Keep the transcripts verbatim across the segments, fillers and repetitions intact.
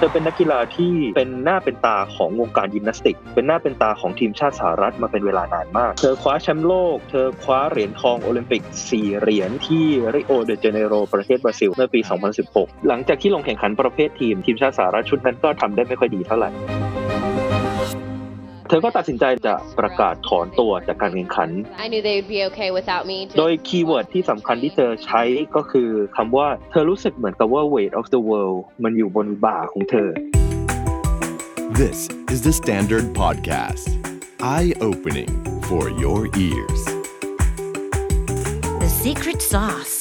เธอเป็นนักกีฬาที่เป็นหน้าเป็นตาของวงการยิมนาสติกเป็นหน้าเป็นตาของทีมชาติสหรัฐมาเป็นเวลานานมากเธอคว้าแชมป์โลกเธอคว้าเหรียญทองโอลิมปิกสี่เหรียญที่ Rio De Janeiro ประเทศบราซิลเมื่อปีสองพันสิบหกหลังจากที่ลงแข่งขันประเภททีมทีมชาติสหรัฐชุดนั้นก็ทำได้ไม่ค่อยดีเท่าไหร่เธอก็ตัดสินใจจะประกาศถอนตัวจากการแข่งขันโดยคีย์เวิร์ดที่สำคัญที่เธอใช้ก็คือคำว่าเธอรู้สึกเหมือนกับว่า weight of the world มันอยู่บนบ่าของเธอ This is the Standard Podcast Eye-opening for your ears The Secret Sauce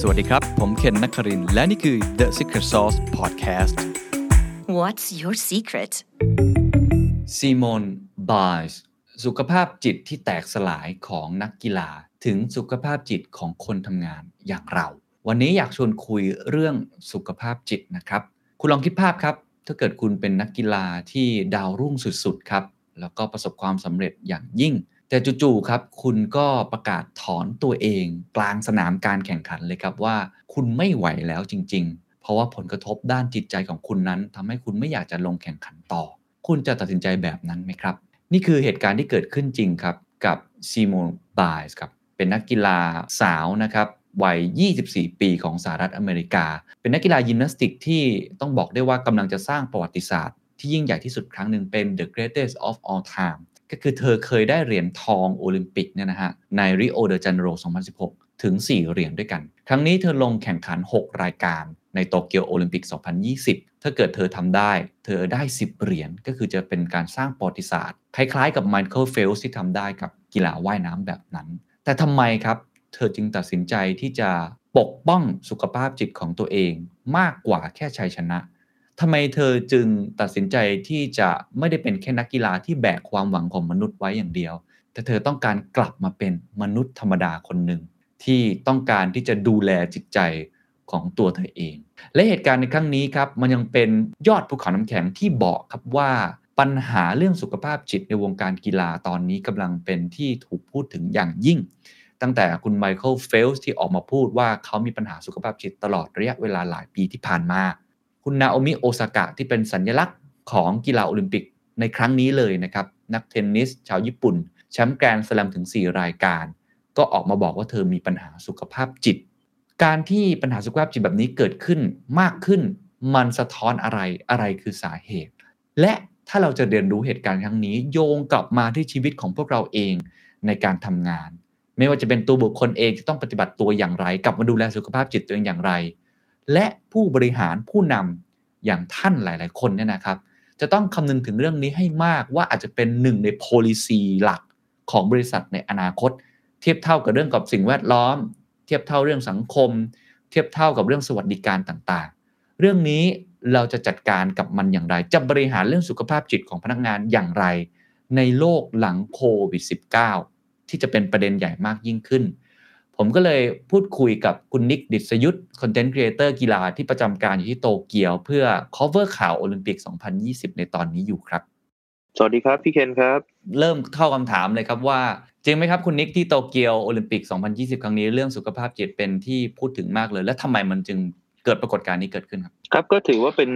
สวัสดีครับผมเคนนักครินทร์และนี่คือ The Secret Sauce Podcast What's your secret?Simone Biles สุขภาพจิตที่แตกสลายของนักกีฬาถึงสุขภาพจิตของคนทำงานอย่างเราวันนี้อยากชวนคุยเรื่องสุขภาพจิตนะครับคุณลองคิดภาพครับถ้าเกิดคุณเป็นนักกีฬาที่ดาวรุ่งสุดๆครับแล้วก็ประสบความสำเร็จอย่างยิ่งแต่จู่ๆครับคุณก็ประกาศถอนตัวเองกลางสนามการแข่งขันเลยครับว่าคุณไม่ไหวแล้วจริงๆเพราะว่าผลกระทบด้านจิตใจของคุณนั้นทำให้คุณไม่อยากจะลงแข่งขันต่อคุณจะตัดสินใจแบบนั้นไหมครับนี่คือเหตุการณ์ที่เกิดขึ้นจริงครับกับซิโมน ไบลส์ครับเป็นนักกีฬาสาวนะครับวัยยี่สิบสี่ปีของสหรัฐอเมริกาเป็นนักกีฬายิมนาสติกที่ต้องบอกได้ว่ากำลังจะสร้างประวัติศาสตร์ที่ยิ่งใหญ่ที่สุดครั้งหนึ่งเป็น The Greatest of All Time ก็คือเธอเคยได้เหรียญทองโอลิมปิกเนี่ยนะฮะใน Rio de Janeiro สองพันสิบหกถึงสี่เหรียญด้วยกันครั้งนี้เธอลงแข่งขันหกรายการในโตเกียวโอลิมปิกสองพันยี่สิบถ้าเกิดเธอทำได้เธอได้สิบเหรียญก็คือจะเป็นการสร้างประวัติศาสตร์คล้ายๆกับไมเคิลเฟลส์ที่ทำได้กับกีฬาว่ายน้ำแบบนั้นแต่ทำไมครับเธอจึงตัดสินใจที่จะปกป้องสุขภาพจิตของตัวเองมากกว่าแค่ชัยชนะทำไมเธอจึงตัดสินใจที่จะไม่ได้เป็นแค่นักกีฬาที่แบกความหวังของมนุษย์ไว้อย่างเดียวแต่เธอต้องการกลับมาเป็นมนุษย์ธรรมดาคนหนึ่งที่ต้องการที่จะดูแลจิตใจของตัวเธอเองและเหตุการณ์ในครั้งนี้ครับมันยังเป็นยอดภูเขาน้ำแข็งที่บอกครับว่าปัญหาเรื่องสุขภาพจิตในวงการกีฬาตอนนี้กำลังเป็นที่ถูกพูดถึงอย่างยิ่งตั้งแต่คุณไมเคิลเฟลส์ที่ออกมาพูดว่าเขามีปัญหาสุขภาพจิตตลอดระยะเวลาหลายปีที่ผ่านมาคุณนาโอมิโอซากะที่เป็นสัญลักษณ์ของกีฬาโอลิมปิกในครั้งนี้เลยนะครับนักเทนนิสชาวญี่ปุ่นแชมป์แกรนด์สแลมถึงสี่รายการก็ออกมาบอกว่าเธอมีปัญหาสุขภาพจิตการที่ปัญหาสุขภาพจิตแบบนี้เกิดขึ้นมากขึ้นมันสะท้อนอะไรอะไรคือสาเหตุและถ้าเราจะเรียนรู้เหตุการณ์ครั้งนี้โยงกลับมาที่ชีวิตของพวกเราเองในการทำงานไม่ว่าจะเป็นตัวบุคคลเองจะต้องปฏิบัติตัวอย่างไรกลับมาดูแลสุขภาพจิตตัวเองอย่างไรและผู้บริหารผู้นำอย่างท่านหลายๆคนเนี่ยนะครับจะต้องคำนึงถึงเรื่องนี้ให้มากว่าอาจจะเป็นหนึ่งใน policy หลักของบริษัทในอนาคตเทียบเท่ากับเรื่องกับสิ่งแวดล้อมเทียบเท่าเรื่องสังคมเทียบเท่ากับเรื่องสวัสดิการต่างๆเรื่องนี้เราจะจัดการกับมันอย่างไรจะบริหารเรื่องสุขภาพจิตของพนักงานอย่างไรในโลกหลังโควิด สิบเก้า ที่จะเป็นประเด็นใหญ่มากยิ่งขึ้นผมก็เลยพูดคุยกับคุณนิกดิษยุทธคอนเทนต์ครีเอเตอร์กีฬาที่ประจำการอยู่ที่โตเกียวเพื่อ cover ข่าวโอลิมปิกสองพันยี่สิบในตอนนี้อยู่ครับสวัสดีครับพี่เคนครับเริ่มเข้าคำถามเลยครับว่าจริงไหมครับคุณนิกที่โตเกียวโอลิมปิกสองพันยี่สิบครั้งนี้เรื่องสุขภาพจิตเป็นที่พูดถึงมากเลยและทำไมมันจึงเกิดปรากฏการณ์นี้เกิดขึ้นครับครับก็ถือว่าเป็น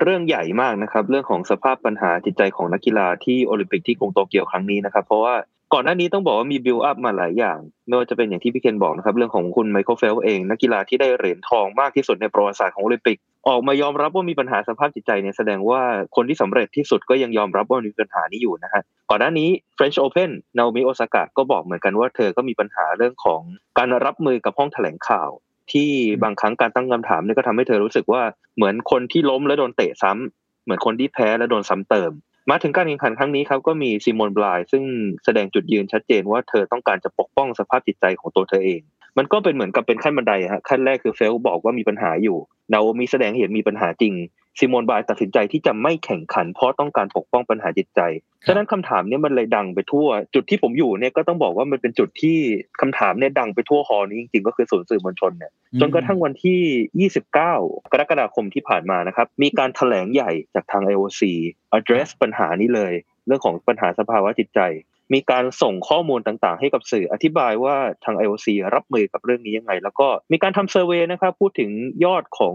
เรื่องใหญ่มากนะครับเรื่องของสภาพปัญหาจิตใจของนักกีฬาที่โอลิมปิกที่กรุงโตเกียวครั้งนี้นะครับเพราะว่าก่อนหน้านี้ต้องบอกว่ามีบิลด์อัพมาหลายอย่างไม่ว่าจะเป็นอย่างที่พี่เคนบอกนะครับเรื่องของคุณไมเคิลเฟลส์เองนักกีฬาที่ได้เหรียญทองมากที่สุดในประวัติศาสตร์ของโอลิมปิกออกมายอมรับว่ามีปัญหาสภาพจิตใจเนี่ยแสดงว่าคนที่สำเร็จที่สุดก็ยังยอมรับว่ามีปัญหานี้อยู่นะฮะก่อนหน้านี้ French Open นาโอมิโอซากะก็บอกเหมือนกันว่าเธอก็มีปัญหาเรื่องของการรับมือกับห้องแถลงข่าวที่บางครั้งการตั้งคำถามเนี่ยก็ทำให้เธอรู้สึกว่าเหมือนคนที่ล้มแล้วโดนเตะซ้ำเหมือนคนที่แพ้แล้วโดนซ้ำเติมมาถึงการแข่งขันครั้งนี้ครับก็มีซิโมน ไบลส์ซึ่งแสดงจุดยืนชัดเจนว่าเธอต้องการจะปกป้องสภาพจิตใจของตัวเธอเองมันก็เป็นเหมือนกับเป็นขั้นบันไดฮะขั้นแรกคือเฟลบอกว่ามีปัญหาอยู่นาโอมิแสดงเห็นมีปัญหาจริงซิโมน ไบลส์ตัดสินใจที่จะไม่แข่งขันเพราะต้องการปกป้องปัญหาจิตใจฉะนั้นคำถามเนี่ยมันเลยดังไปทั่วจุดที่ผมอยู่เนี่ยก็ต้องบอกว่ามันเป็นจุดที่คำถามเนี่ยดังไปทั่วฮอลล์นี้จริงๆก็คือศูนย์สื่อมวลชนเนี่ยจนกระทั่งวันที่ยี่สิบเก้ากรกฎาคมที่ผ่านมานะครับมีการแถลงใหญ่จากทาง ไอ โอ ซี address ปัญหานี้เลยเรื่องของปัญหาสภาวะจิตใจ มีการส่งข้อมูลต่างๆให้กับสื่ออธิบายว่าทาง ไอ โอ ซี รับมือกับเรื่องนี้ยังไงแล้วก็มีการทำเซอร์เวย์นะครับพูดถึงยอดขอ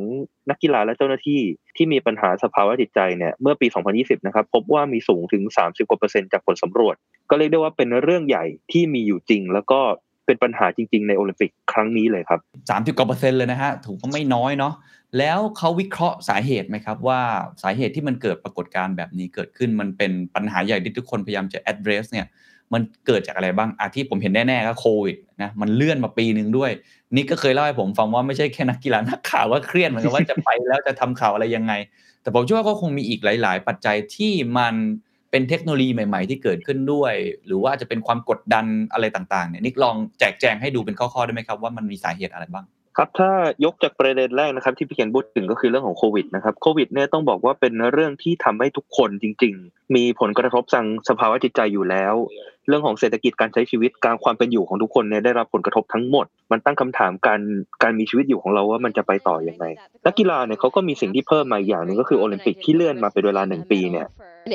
งนักกีฬาและเจ้าหน้าที่ที่มีปัญหาสภาวะจิตใจเนี่ยเมื่อปีสองพันยี่สิบนะครับพบว่ามีสูงถึง สามสิบกว่าเปอร์เซ็นต์ จากผลสำรวจก็เรียกได้ว่าเป็นเรื่องใหญ่ที่มีอยู่จริงแล้วก็เป็นปัญหาจริงๆในโอลิมปิกครั้งนี้เลยครับ สามสิบกว่าเปอร์เซ็นต์ เลยนะฮะถูกก็ไม่น้อยเนาะแล้วเขาวิเคราะห์สาเหตุไหมครับว่าสาเหตุที่มันเกิดปรากฏการณ์แบบนี้เกิดขึ้นมันเป็นปัญหาใหญ่ที่ทุกคนพยายามจะ address เนี่ยมันเกิดจากอะไรบ้างอ่ะที่ผมเห็นแน่ๆก็โควิดนะมันเลื่อนมาปีนึงด้วยนิกก็เคยเล่าให้ผมฟังว่าไม่ใช่แค่นักกีฬานักข่าวว่าเครียดเหมือนกันว่าจะไปแล้วจะทำข่าวอะไรยังไงแต่ผมเชื่อว่าก็คงมีอีกหลายๆปัจจัยที่มันเป็นเทคโนโลยีใหม่ๆที่เกิดขึ้นด้วยหรือว่าจะเป็นความกดดันอะไรต่างๆเนี่ยนิกลองแจกแจงให้ดูเป็นข้อๆได้ไหมครับว่ามันมีสาเหตุอะไรบ้างครับถ้ายกจากประเด็นแรกนะครับที่พี่เขียนพูดถึงก็คือเรื่องของโควิดนะครับโควิดเนี่ยต้องบอกว่าเป็นเรื่องที่ทำให้ทุกคนจริงๆมีผลกระทบทางสภาวะจิตใจอยู่แล้วเรื่องของเศรษฐกิจการใช้ชีวิตการความเป็นอยู่ของทุกคนเนี่ยได้รับผลกระทบทั้งหมดมันตั้งคำถามการการมีชีวิตอยู่ของเราว่ามันจะไปต่อยังไงนักกีฬาเนี่ยเขาก็มีสิ่งที่เพิ่มมาอีกอย่างนึงก็คือโอลิมปิกที่เลื่อนมาเป็นเวลาหนึ่งปีเนี่ย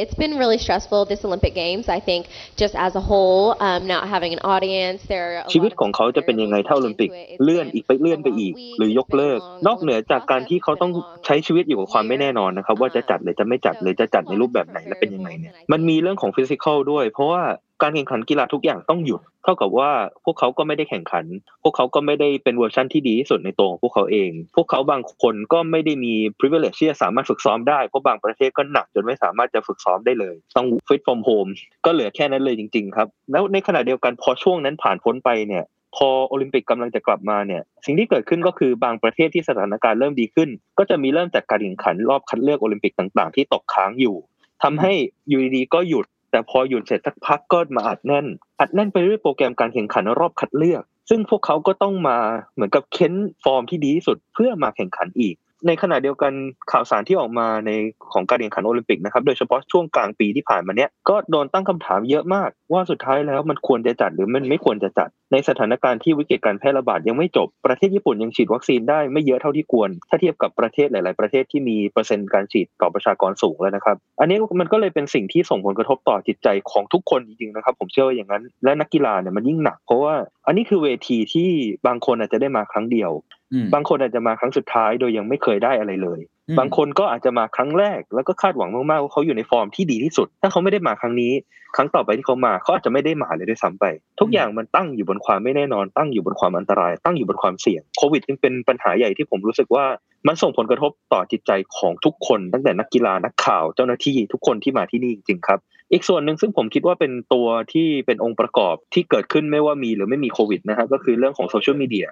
It's been really stressful this Olympic Games I think just as a whole um not having an audience there ชีวิตของเขาจะเป็นยังไงถ้าโอลิมปิกเลื่อนอีกไปเลื่อนไปอีกหรือยกเลิกนอกเหนือจากการที่เขาต้องใช้ชีวิตอยู่กับความไม่แน่นอนนะครับว่าจะจัดหรือจะไม่จัดหรือจะจัดในรูปแบบไหนและเป็นยังไงเนี่ยมันมีเรื่องของ physical ด้วยเพราะว่าการแข่งขันกีฬาทุกอย่างต้องหยุดเท่ากับว่าพวกเขาก็ไม่ได้แข่งขันพวกเขาก็ไม่ได้เป็นเวอร์ชันที่ดีที่สุดในตัวของพวกเขาเองพวกเขาบางคนก็ไม่ได้มี privilege ที่จะสามารถฝึกซ้อมได้เพราะบางประเทศก็หนักจนไม่สามารถจะฝึกซ้อมได้เลยต้อง fit from home ก็เหลือแค่นั้นเลยจริงๆครับแล้วในขณะเดียวกันพอช่วงนั้นผ่านพ้นไปเนี่ยพอโอลิมปิกกำลังจะกลับมาเนี่ยสิ่งที่เกิดขึ้นก็คือบางประเทศที่สถานการณ์เริ่มดีขึ้นก็จะมีเริ่มจัดการแข่งขันรอบคัดเลือกโอลิมปิกต่างๆที่ตกค้างอยู่ทำให้อยู่ดีๆก็หยุดแต่พอหยุดเสร็จสักพักก็มาอัดแน่นอัดแน่นไปด้วยโปรแกรมการแข่งขันรอบคัดเลือกซึ่งพวกเขาก็ต้องมาเหมือนกับเค้นฟอร์มที่ดีที่สุดเพื่อมาแข่งขันอีกในขณะเดียวกันข่าวสารที่ออกมาในของการแข่งขันโอลิมปิกนะครับโดยเฉพาะช่วงกลางปีที่ผ่านมาเนี้ยก็โดนตั้งคำถามเยอะมากว่าสุดท้ายแล้วมันควรจะจัดหรือมันไม่ควรจะจัดในสถานการณ์ที่วิกฤตการแพร่ระบาดยังไม่จบประเทศญี่ปุ่นยังฉีดวัคซีนได้ไม่เยอะเท่าที่ควรถ้าเทียบกับประเทศหลายๆประเทศที่มีเปอร์เซ็นต์การฉีดต่อประชากรสูงแล้วนะครับอันนี้มันก็เลยเป็นสิ่งที่ส่งผลกระทบต่อจิตใจของทุกคนจริงๆนะครับผมเชื่อว่าอย่างนั้นและนักกีฬาเนี่ยมันยิ่งหนักเพราะว่าอันนี้คือเวทีที่บางคนอาจจะได้มาครั้งเดียวบางคนอาจจะมาครั้งสุดท้ายโดยยังไม่เคยได้อะไรเลยบางคนก็อาจจะมาครั้งแรกแล้วก็คาดหวังมากๆว่าเขาอยู่ในฟอร์มที่ดีที่สุดถ้าเขาไม่ได้มาครั้งนี้ครั้งต่อไปที่เขามาเขาอาจจะไม่ได้มาเลยด้วยซ้ำไปทุกอย่างมันตั้งอยู่บนความไม่แน่นอนตั้งอยู่บนความอันตรายตั้งอยู่บนความเสี่ยงโควิดจึงเป็นปัญหาใหญ่ที่ผมรู้สึกว่ามันส่งผลกระทบต่อจิตใจของทุกคนตั้งแต่นักกีฬานักข่าวเจ้าหน้าที่ทุกคนที่มาที่นี่จริงๆครับอีกส่วนหนึ่งซึ่งผมคิดว่าเป็นตัวที่เป็นองค์ประกอบที่เกิดขึ้นไม่ว่ามีหรือไม่มีโควิดนะฮะก็คือเรื่องของโซเชียลมีเดี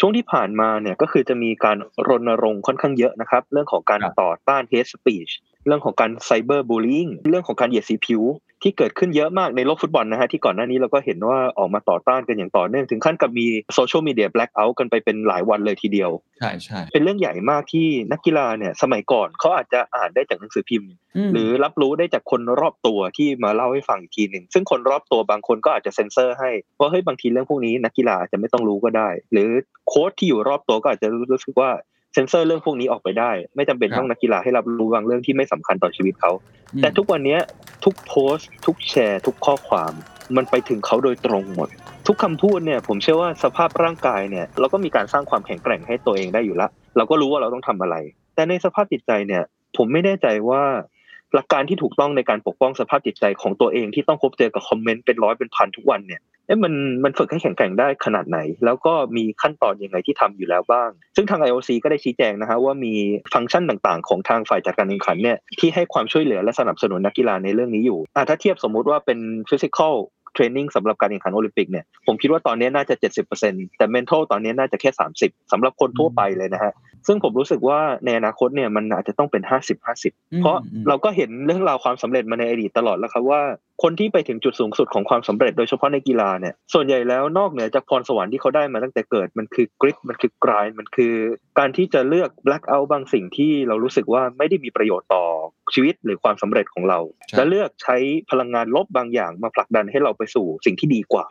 ยช่วงที่ผ่านมาเนี่ยก็คือจะมีการรณรงค์ค่อนข้างเยอะนะครับเรื่องของการต่อต้าน hate speech เรื่องของการ cyber bullying เรื่องของการเหยียดสีผิวที่เกิดขึ้นเยอะมากในโลกฟุตบอลนะฮะที่ก่อนหน้านี้เราก็เห็นว่าออกมาต่อต้านกันอย่างต่อเนื่องถึงขั้นกับมีโซเชียลมีเดียแบล็คเอาท์กันไปเป็นหลายวันเลยทีเดียวใช่ใช่เป็นเรื่องใหญ่มากที่นักกีฬาเนี่ยสมัยก่อนเขาอาจจะอ่านได้จากหนังสือพิมพ์หรือรับรู้ได้จากคนรอบตัวที่มาเล่าให้ฟังอีกทีนึงซึ่งคนรอบตัวบางคนก็อาจจะเซ็นเซอร์ให้ว่าเฮ้ยบางทีเรื่องพวกนี้นักกีฬาอาจจะไม่ต้องรู้ก็ได้หรือโค้ชที่อยู่รอบตัวก็อาจจะรู้สึกว่าเซ็นเซอร์เรื่องพวกนี้ออกไปได้ไม่จำเป็นต้องนักกีฬาให้รับรู้บางเรื่องที่ไม่สำคัญต่อชีวิตเขาแต่ทุกวันนี้ทุกโพสต์ทุกแชร์ทุกข้อความมันไปถึงเขาโดยตรงหมดทุกคำพูดเนี่ยผมเชื่อว่าสภาพร่างกายเนี่ยเราก็มีการสร้างความแข็งแกร่งให้ตัวเองได้อยู่ละเราก็รู้ว่าเราต้องทำอะไรแต่ในสภาพจิตใจเนี่ยผมไม่แน่ใจว่าหลักการที่ถูกต้องในการปกป้องสภาพจิตใจของตัวเองที่ต้องพบเจอกับคอมเมนต์เป็นร้อยเป็นพันทุกวันเนี่ยเอ๊ะมันมันฝึกให้แข็งแกร่งได้ขนาดไหนแล้วก็มีขั้นตอนยังไงที่ทำอยู่แล้วบ้างซึ่งทาง ไอ โอ ซี ก็ได้ชี้แจงนะฮะว่ามีฟังก์ชันต่างๆของทางฝ่ายจัดการแข่งขันเนี่ยที่ให้ความช่วยเหลือและสนับสนุนนักกีฬาในเรื่องนี้อยู่อ่ะถ้าเทียบสมมุติว่าเป็น physical training สำหรับการแข่งขันโอลิมปิกเนี่ยผมคิดว่าตอนนี้น่าจะ เจ็ดสิบเปอร์เซ็นต์ แต่ mental ตอนนี้น่าจะแค่สามสิบเปอร์เซ็นต์ สำหรับคนทั่วไปเลยนะฮะซึ่งผมรู้สึกว่าในอนาคตเนี่ยมันอาจจะต้องเป็น ห้าสิบห้าสิบ เพราะเราก็เห็นเรื่องราวความสำเร็จมาในอดีตตลอดแล้วครับว่าคนที่ไปถึงจุดสูงสุดของความสำเร็จโดยเฉพาะในกีฬาเนี่ยส่วนใหญ่แล้วนอกเหนือจากพรสวรรค์ที่เขาได้มาตั้งแต่เกิดมันคือกริตมันคือกรายมันคือการที่จะเลือกแบล็คเอาท์บางสิ่งที่เรารู้สึกว่าไม่ได้มีประโยชน์ต่อชีวิตหรือความสำเร็จของเราและเลือกใช้พลังงานลบบางอย่างมาผลักดันให้เราไปสู่สิ่งที่ดีกว่า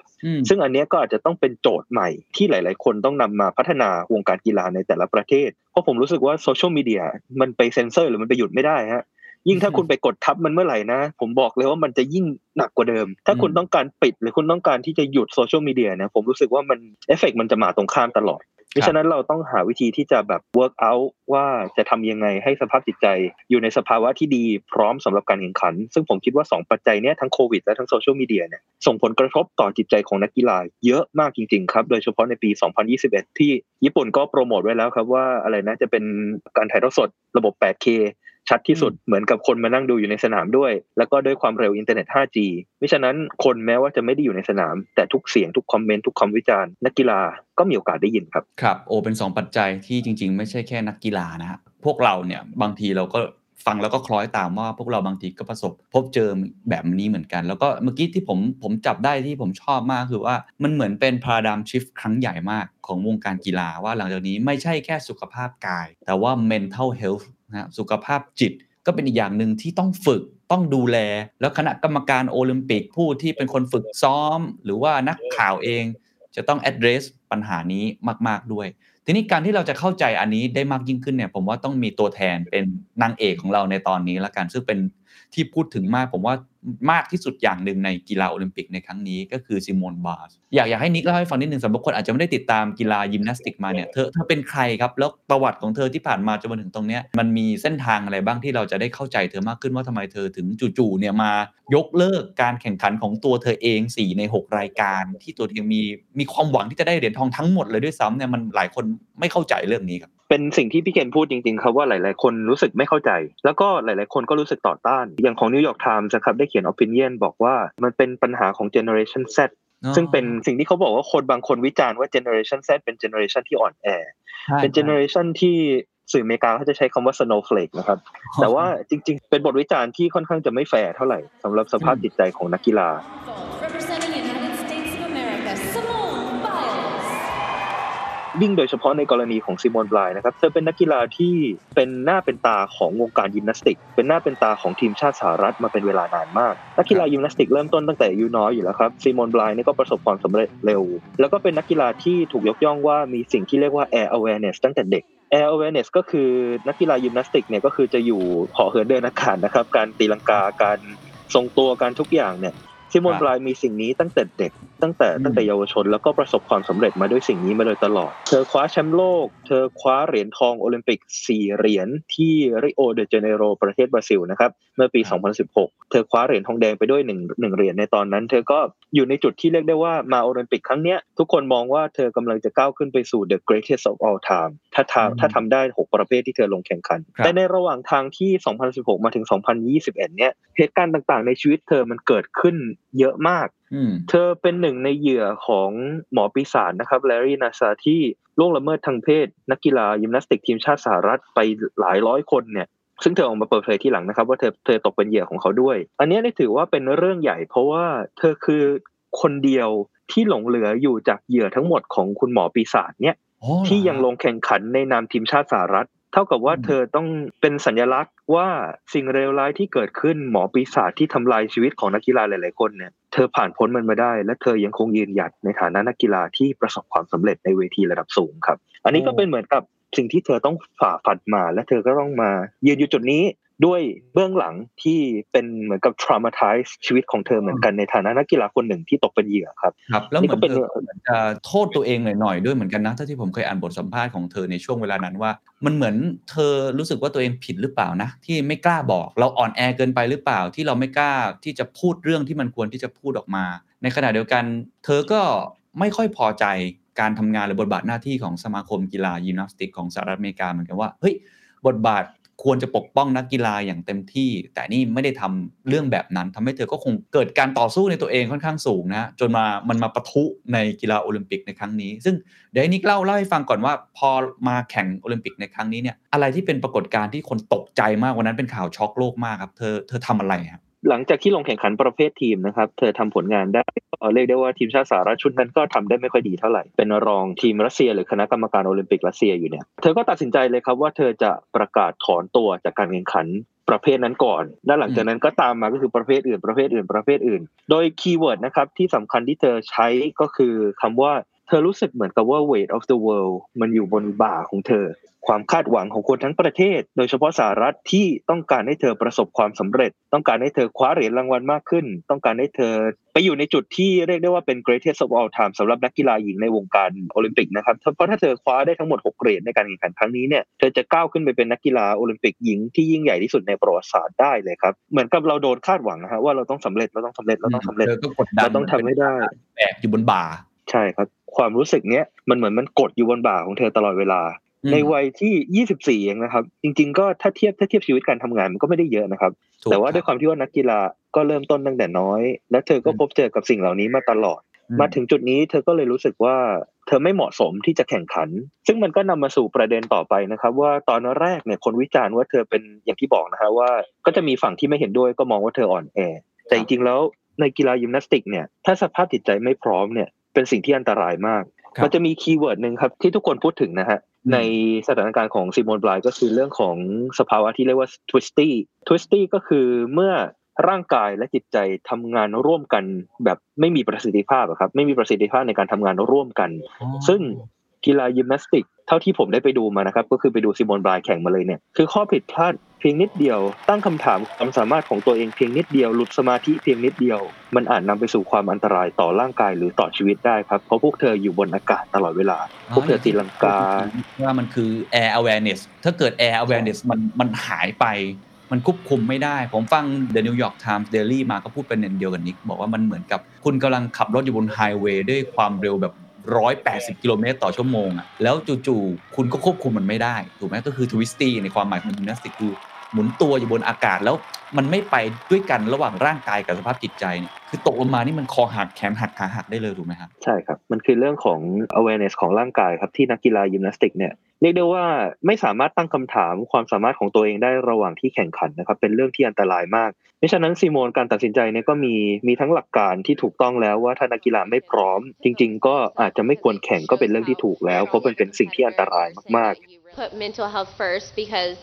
ซึ่งอันนี้ก็อาจจะต้องเป็นโจทย์ใหม่ที่หลายๆคนต้องนำมาพัฒนาวงการกีฬาในแต่ละประเทศเพราะผมรู้สึกว่าโซเชียลมีเดียมันไปเซ็นเซอร์หรือมันไปหยุดไม่ได้ฮะ ยิ่งถ้าคุณไปกดทับมันเมื่อไหร่นะผมบอกเลยว่ามันจะยิ่งหนักกว่าเดิมถ้าคุณต้องการปิดหรือคุณต้องการที่จะหยุดโซเชียลมีเดียนะผมรู้สึกว่ามันเอฟเฟคมันจะมาตรงข้ามตลอดเพราะฉะนั้นเราต้องหาวิธีที่จะแบบ work out ว่าจะทำยังไงให้สภาพจิตใจอยู่ในสภาวะที่ดีพร้อมสำหรับการแข่งขันซึ่งผมคิดว่าสองปัจจัยเนี้ยทั้งโควิดและทั้งโซเชียลมีเดียเนี่ยส่งผลกระทบต่อจิตใจของนักกีฬาเยอะมากจริงๆครับโดยเฉพาะในปีสองพันยี่สิบเอ็ดที่ญี่ปุ่นก็โปรโมทไว้แล้วครับว่าอะไรนะจะเป็นการถ่ายทอดสดระบบ แปดเค ชัดที่สุดเหมือนกับคนมานั่งดูอยู่ในสนามด้วยแล้วก็ด้วยความเร็วอินเทอร์เน็ต ห้าจี มิฉะนั้นคนแม้ว่าจะไม่ได้อยู่ในสนามแต่ทุกเสียงทุกคอมเมนต์ทุกคำวิจารณ์นักกีฬาก็มีโอกาสได้ยินครับครับโอเป็นสองปัจจัยที่จริงๆไม่ใช่แค่นักกีฬานะฮะพวกเราเนี่ยบางทีเราก็ฟังแล้วก็คล้อยตามว่าพวกเราบางทีก็ประสบพบเจอแบบนี้เหมือนกันแล้วก็เมื่อกี้ที่ผมผมจับได้ที่ผมชอบมากคือว่ามันเหมือนเป็น paradigm shift ครั้งใหญ่มากของวงการกีฬาว่าหลังจากนี้ไม่ใช่แค่สุขภาพกายแต่ว่า mental healthนะสุขภาพจิตก็เป็นอีกอย่างหนึ่งที่ต้องฝึกต้องดูแลแล้วคณะกรรมการโอลิมปิกผู้ที่เป็นคนฝึกซ้อมหรือว่านักข่าวเองจะต้อง address ปัญหานี้มากๆด้วยทีนี้การที่เราจะเข้าใจอันนี้ได้มากยิ่งขึ้นเนี่ยผมว่าต้องมีตัวแทนเป็นนางเอกของเราในตอนนี้ละกันซึ่งเป็นที่พูดถึงมากผมว่ามากที่สุดอย่างหนึ่งในกีฬาโอลิมปิกในครั้งนี้ก็คือ Simone Biles อยากอยากให้นิกเล่าให้ฟังนิดนึงสำหรับคนอาจจะไม่ได้ติดตามกีฬายิมนาสติกมาเนี่ยเธอเธอเป็นใครครับแล้วประวัติของเธอที่ผ่านมาจนมาถึงตรงเนี้ยมันมีเส้นทางอะไรบ้างที่เราจะได้เข้าใจเธอมากขึ้นว่าทำไมเธอถึงจู่ๆเนี่ยมายกเลิกการแข่งขันของตัวเธอเองสี่ในหกรายการที่ตัวเธอมีมีความหวังที่จะได้เหรียญทองทั้งหมดเลยด้วยซ้ำเนี่ยมันหลายคนไม่เข้าใจเรื่องนี้ครับเป็นสิ่งที่พี่เคนพูดจริงๆครับว่าหลายๆคนรู้สึกไม่เข้าใจแล้วก็หลายๆคนก็รู้สึกต่อต้านอย่างของ New York Times นะครับได้เขียน opinion บอกว่ามันเป็นปัญหาของ generation Z ซึ่งเป็นสิ่งที่เขาบอกว่าคนบางคนวิจารณ์ว่า generation Z เป็น generation ที่อ่อนแอเป็น generation ที่สื่ออเมริกาเขาจะใช้คำว่า snowflake นะครับแต่ว่าจริงๆเป็นบทวิจารณ์ที่ค่อนข้างจะไม่แฟร์เท่าไหร่สำหรับสภาพจิตใจของนักกีฬาวิ่งโดยเฉพาะในกรณีของซิโมน ไบล์นะครับเธอเป็นนักกีฬาที่เป็นหน้าเป็นตาของวงการยิมนาสติกเป็นหน้าเป็นตาของทีมชาติสหรัฐมาเป็นเวลานานมากนักกีฬายิมนาสติกเริ่มต้นตั้งแต่อายุน้อยอยู่แล้วครับซิโมน ไบล์นี่ก็ประสบความสำเร็จเร็วแล้วก็เป็นนักกีฬาที่ถูกยกย่องว่ามีสิ่งที่เรียกว่า air awareness ตั้งแต่เด็ก air awareness ก็คือนักกีฬายิมนาสติกเนี่ยก็คือจะอยู่ห่อเหินเดินอากาศนะครับการตีลังกาการทรงตัวการทุกอย่างเนี่ยซิโมน ไบล์มีสิ่งนี้ตั้งแต่เด็กตั้งแต่ตั้งแต่เยาวชนแล้วก็ประสบความสำเร็จมาด้วยสิ่งนี้มาโดยตลอดเธอคว้าแชมป์โลกเธอคว้าเหรียญทองโอลิมปิกสี่เหรียญที่ Rio De Janeiro ประเทศบราซิลนะครับเมื่อปีสองพันสิบหกเธอคว้าเหรียญทองแดงไปด้วยหนึ่ง หนึ่งเหรียญในตอนนั้นเธอก็อยู่ในจุดที่เรียกได้ว่ามาโอลิมปิกครั้งเนี้ยทุกคนมองว่าเธอกำลังจะก้าวขึ้นไปสู่ The Greatest of All Time ถ้าทำถ้าทำได้หกประเภทที่เธอลงแข่งขันแต่ในระหว่างทางที่สองพันสิบหกมาถึงสองพันยี่สิบเอ็ดเนี่ยเหตุการณ์ต่างๆในชีวิตเธอมันเกิดขึ้นเยอะมากเธอเป็นหนึ่งในเหยื่อของหมอปีศาจนะครับแลรี่นาซาที่ล่วงละเมิดทางเพศนักกีฬายิมนาสติกทีมชาติสหรัฐไปหลายร้อยคนเนี่ยซึ่งเธอออกมาเปิดเผยที่หลังนะครับว่าเธอเธอตกเป็นเหยื่อของเขาด้วยอันนี้ได้ถือว่าเป็นเรื่องใหญ่เพราะว่าเธอคือคนเดียวที่หลงเหลืออยู่จากเหยื่อทั้งหมดของคุณหมอปีศาจเนี่ยที่ยังลงแข่งขันในนามทีมชาติสหรัฐเท่ากับว่าเธอต้องเป็นสัญลักษณ์ว่าสิ่งเลวร้ายที่เกิดขึ้นหมอปีศาจที่ทำลายชีวิตของนักกีฬาหลายๆคนเนี่ยเธอผ่านพ้นมันมาได้และเธอยังคงยืนหยัดในฐานะนักกีฬาที่ประสบความสำเร็จในเวทีระดับสูงครับอันนี้ก็เป็นเหมือนกับสิ่งที่เธอต้องฝ่าฟันมาและเธอก็ต้องมายืนอยู่จุดนี้ด้วยเบื้องหลังที่เป็นเหมือนกับ traumatize ชีวิตของเธอเหมือนกันในฐานะนักกีฬาคนหนึ่งที่ตกเป็นเหยื่อครับครับแล้วมันก็เป็นจะโทษตัวเองหน่อยๆด้วยเหมือนกันนะถ้าที่ผมเคยอ่านบทสัมภาษณ์ของเธอในช่วงเวลานั้นว่ามันเหมือนเธอรู้สึกว่าตัวเองผิดหรือเปล่านะที่ไม่กล้าบอกเราอ่อนแอเกินไปหรือเปล่าที่เราไม่กล้าที่จะพูดเรื่องที่มันควรที่จะพูดออกมาในขณะเดียวกันเธอก็ไม่ค่อยพอใจการทำงานหรือบทบาทหน้าที่ของสมาคมกีฬายิมนาสติกของสหรัฐอเมริกาเหมือนกันว่าเฮ้ยบทบาทควรจะปกป้องนักกีฬาอย่างเต็มที่แต่นี่ไม่ได้ทำเรื่องแบบนั้นทำให้เธอก็คงเกิดการต่อสู้ในตัวเองค่อนข้างสูงนะจนมามันมาปะทุในกีฬาโอลิมปิกในครั้งนี้ซึ่งเดี๋ยวนิกเล่าเล่าให้ฟังก่อนว่าพอมาแข่งโอลิมปิกในครั้งนี้เนี่ยอะไรที่เป็นปรากฏการณ์ที่คนตกใจมากวันนั้นเป็นข่าวช็อกโลกมากครับเธอเธอทำอะไรครับหลังจากที่ลงแข่งขันประเภททีมนะครับเธอทำผลงานได้ก็เรียกได้ว่าทีมชาติสหรัฐชุดนั้นก็ทำได้ไม่ค่อยดีเท่าไหร่เป็นรองทีมรัสเซียหรือคณะกรรมการโอลิมปิกรัสเซียอยู่เนี่ยเธอก็ตัดสินใจเลยครับว่าเธอจะประกาศถอนตัวจากการแข่งขันประเภทนั้นก่อนและหลังจากนั้นก็ตามมาก็คือประเภทอื่นประเภทอื่นประเภทอื่นโดยคีย์เวิร์ดนะครับที่สำคัญที่เธอใช้ก็คือคำว่า เธอรู้สึกเหมือนกับว่า weight of the world มันอยู่บนบ่าของเธอความคาดหวังของคนทั้งประเทศโดยเฉพาะสหรัฐที่ต้องการให้เธอประสบความสำเร็จต้องการให้เธอคว้าเหรียญรางวัลมากขึ้นต้องการให้เธอไปอยู่ในจุดที่เรียกได้ว่าเป็น greatest of all time สำหรับนักกีฬาหญิงในวงการโอลิมปิกนะครับเพราะถ้าเธอคว้าได้ทั้งหมดหกเหรียญในการแข่งขันครั้งนี้เนี่ยเธอจะก้าวขึ้นไปเป็นนักกีฬาโอลิมปิกหญิงที่ยิ่งใหญ่ที่สุดในประวัติศาสตร์ได้เลยครับเหมือนกับเราโดนคาดหวังนะฮะว่าเราต้องสำเร็จเราต้องสำเร็จเราต้องสำเร็จเราต้องทำให้ได้แบกอยู่บนบ่าใช่ครับความรู้สึกเนี้ยมันเหมือนมันกดอยู่บนบ่าของเธอตลอดเวลาในวัยที่ยี่สิบสี่เองนะครับจริงๆก็ถ้าเทียบถ้าเทียบชีวิตการทำงานมันก็ไม่ได้เยอะนะครับแต่ว่าด้วยความที่ว่านักกีฬาก็เริ่มต้นตั้งแต่น้อยและเธอก็พบเจอกับสิ่งเหล่านี้มาตลอดมาถึงจุดนี้เธอก็เลยรู้สึกว่าเธอไม่เหมาะสมที่จะแข่งขันซึ่งมันก็นำมาสู่ประเด็นต่อไปนะครับว่าตอนแรกเนี่ยคนวิจารณ์ว่าเธอเป็นอย่างที่บอกนะฮะว่าก็จะมีฝั่งที่ไม่เห็นด้วยก็มองว่าเธออ่อนแอแต่จริงๆแล้วในกีฬายิมนาสติกเนี่ยถ้าสภาพจิตใจไม่พร้อมเนี่ยเป็นสิ่งที่อันตรายมากมันจะมีคีย์เวิร์ดนึงครับที่ทุกคนพูดถึงนะฮะในสถานการณ์ของซิโมน ไบล์สก็คือเรื่องของสภาวะที่เรียกว่า twisty twisty ก็คือเมื่อร่างกายและจิตใจทำงานร่วมกันแบบไม่มีประสิทธิภาพครับไม่มีประสิทธิภาพในการทำงานร่วมกันซึ่งกีฬายิมนาสติกเท่าที่ผมได้ไปดูมานะครับก็คือไปดูซิโมน ไบล์สแข่งมาเลยเนี่ยคือข้อผิดพลาดเพียงนิดเดียวตั้งคำถามความสามารถของตัวเองเพียงนิดเดียวหลุดสมาธิเพียงนิดเดียวมันอาจนำไปสู่ความอันตรายต่อร่างกายหรือต่อชีวิตได้ครับเพราะพวกเธออยู่บนอากาศตลอดเวลาพวกเธอตีลังกาว่ามันคือ air awareness ถ้าเกิด air awareness มันมันหายไปมันควบคุมไม่ได้ผมฟัง The New York Times Daily มาก็พูดเป็นเดียวกันนิกบอกว่ามันเหมือนกับคุณกำลังขับรถอยู่บนไฮเวย์ด้วยความเร็วแบบหนึ่งร้อยแปดสิบกิโลเมตรต่อชั่วโมงอ่ะแล้วจู่ๆคุณก็ควบคุมมันไม่ได้ถูกไหมก็คือทวิสตี้ในความหมายของยิมนาสติกคือหมุนตัวอยู่บนอากาศแล้วมันไม่ไปด้วยกันระหว่างร่างกายกับสภาพจิตใจเนี่ยคือตกลงมานี่มันคอหักแขนหักขาหักได้เลยถูกไหมครับใช่ครับมันคือเรื่องของ awareness ของร่างกายครับที่นักกีฬายิมนาสติกเนี่ยเรียกได้ว่าไม่สามารถตั้งคำถามความสามารถของตัวเองได้ระหว่างที่แข่งขันนะครับเป็นเรื่องที่อันตรายมากมิฉะนั้นซิโมนการตัดสินใจเนี่ยก็มีมีทั้งหลักการที่ถูกต้องแล้วว่าถ้านักกีฬาไม่พร้อมจริงๆก็อาจจะไม่ควรแข่งก็เป็นเรื่องที่ถูกแล้วเพราะมันเป็นสิ่งที่อันตรายมากๆ Put mental health first because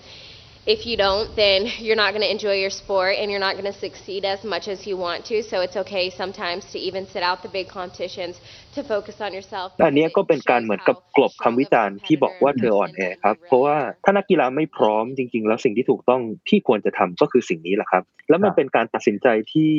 if you don't then you're not going to enjoy your sport and you're not going to succeed as much as you want to so it's okay sometimes to even sit out the big competitions to focus on yourself อันนี้ก็เป็นการเหมือนกับกลบคำวิจารณ์ที่บอกว่าเธออ่อนแอครับเพราะว่าถ้านักกีฬาไม่พร้อมจริงๆแล้วสิ่งที่ถูกต้องที่ควรจะทำก็คือสิ่งนี้แหละครับแล้วมันเป็นการตัดสินใจที่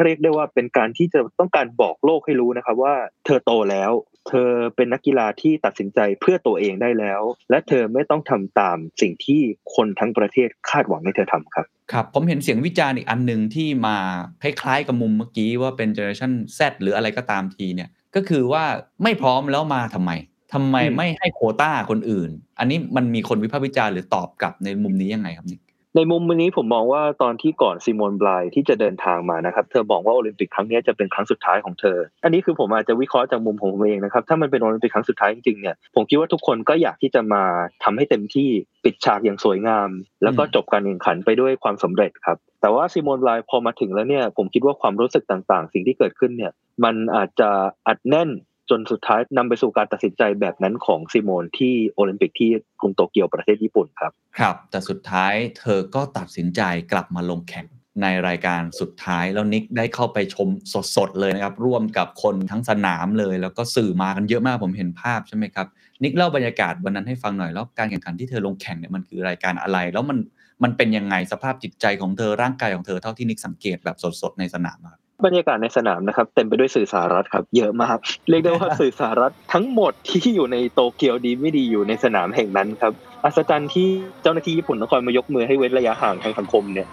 เรียกได้ว่าเป็นการที่จะต้องการบอกโลกให้รู้นะครับว่าเธอโตแล้วเธอเป็นนักกีฬาที่ตัดสินใจเพื่อตัวเองได้แล้วและเธอไม่ต้องทำตามสิ่งที่คนทั้งประเทศคาดหวังให้เธอทำครับครับผมเห็นเสียงวิจารณ์อีกอันนึงที่มาคล้ายๆกับมุมเมื่อกี้ว่าเป็นเจเนอเรชั่น Z หรืออะไรก็ตามทีเนี่ยก็คือว่าไม่พร้อมแล้วมาทำไมทำไมไม่ให้โควต้าคนอื่นอันนี้มันมีคนวิพากษ์วิจารณ์หรือตอบกลับในมุมนี้ยังไงครับนี่ในมุมนี้ผมมองว่าตอนที่ก่อนซิโมน ไบล์สที่จะเดินทางมานะครับเธอบอกว่าโอลิมปิกครั้งนี้จะเป็นครั้งสุดท้ายของเธออันนี้คือผมอาจจะวิเคราะห์จากมุมของผมเองนะครับถ้ามันเป็นโอลิมปิกครั้งสุดท้ายจริงๆเนี่ยผมคิดว่าทุกคนก็อยากที่จะมาทำให้เต็มที่ปิดฉากอย่างสวยงามแล้วก็จบการแข่งขันไปด้วยความสำเร็จครับแต่ว่าซิโมน ไบล์สพอมาถึงแล้วเนี่ยผมคิดว่าความรู้สึกต่างๆสิ่งที่เกิดขึ้นเนี่ยมันอาจจะอัดแน่นจนสุดท้ายนำไปสู่การตัดสินใจแบบนั้นของซิโมนที่โอลิมปิกที่กรุงโตเกียวประเทศญี่ปุ่นครับครับแต่สุดท้ายเธอก็ตัดสินใจกลับมาลงแข่งในรายการสุดท้ายแล้วนิกได้เข้าไปชมสดๆเลยนะครับร่วมกับคนทั้งสนามเลยแล้วก็สื่อมากันเยอะมากผมเห็นภาพใช่ไหมครับนิกเล่าบรรยากาศวันนั้นให้ฟังหน่อยแล้วการแข่งขันที่เธอลงแข่งเนี่ยมันคือรายการอะไรแล้วมันมันเป็นยังไงสภาพจิตใจของเธอร่างกายของเธอเท่าที่นิกสังเกตแบบสดๆในสนามครับบรรยากาศในสนามนะครับเต็มไปด้วยสื่อสหรัฐครับเยอะมากเรียกได้ว่าสื่อสหรัฐทั้งหมดที่อยู่ในโตเกียวดีไม่ดีอยู่ในสนามแห่งนั้นครับอัศจรรย์ที่เจ้าหน้าที่ญี่ปุ่นต้องคอยมายกมือให้เว้นระยะห่างทางสังคมเนี่ย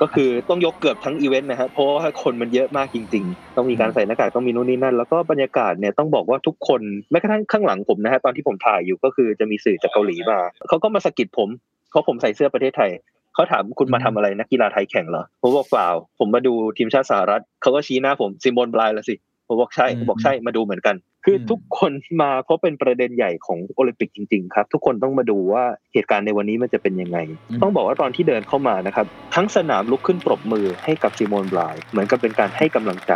ก็คือต้องยกเกือบทั้งอีเวนต์นะฮะเพราะว่าคนมันเยอะมากจริงๆต้องมีการใส่หน้ากากต้องมีนู่นนี่นั่นแล้วก็บรรยากาศเนี่ยต้องบอกว่าทุกคนแม้กระทั่งข้างหลังผมนะฮะตอนที่ผมถ่ายอยู่ก็คือจะมีสื่อจากเกาหลีมาเขาก็มาสะกิดผมเพราะผมใส่เสื้อประเทศไทยเขาถามคุณมาทำอะไรนักกีฬาไทยแข่งเหรอผมบอกเปล่าผมมาดูทีมชาติสหรัฐเขาก็ชี้หน้าผมซิโมน ไบล์สละสิผมบอกใช่ผมบอกใช่มาดูเหมือนกันคือทุกคนมาเพราะเป็นประเด็นใหญ่ของโอลิมปิกจริงๆครับทุกคนต้องมาดูว่าเหตุการณ์ในวันนี้มันจะเป็นยังไงต้องบอกว่าตอนที่เดินเข้ามานะครับทั้งสนามลุกขึ้นปรบมือให้กับซิโมน ไบล์สเหมือนกับเป็นการให้กำลังใจ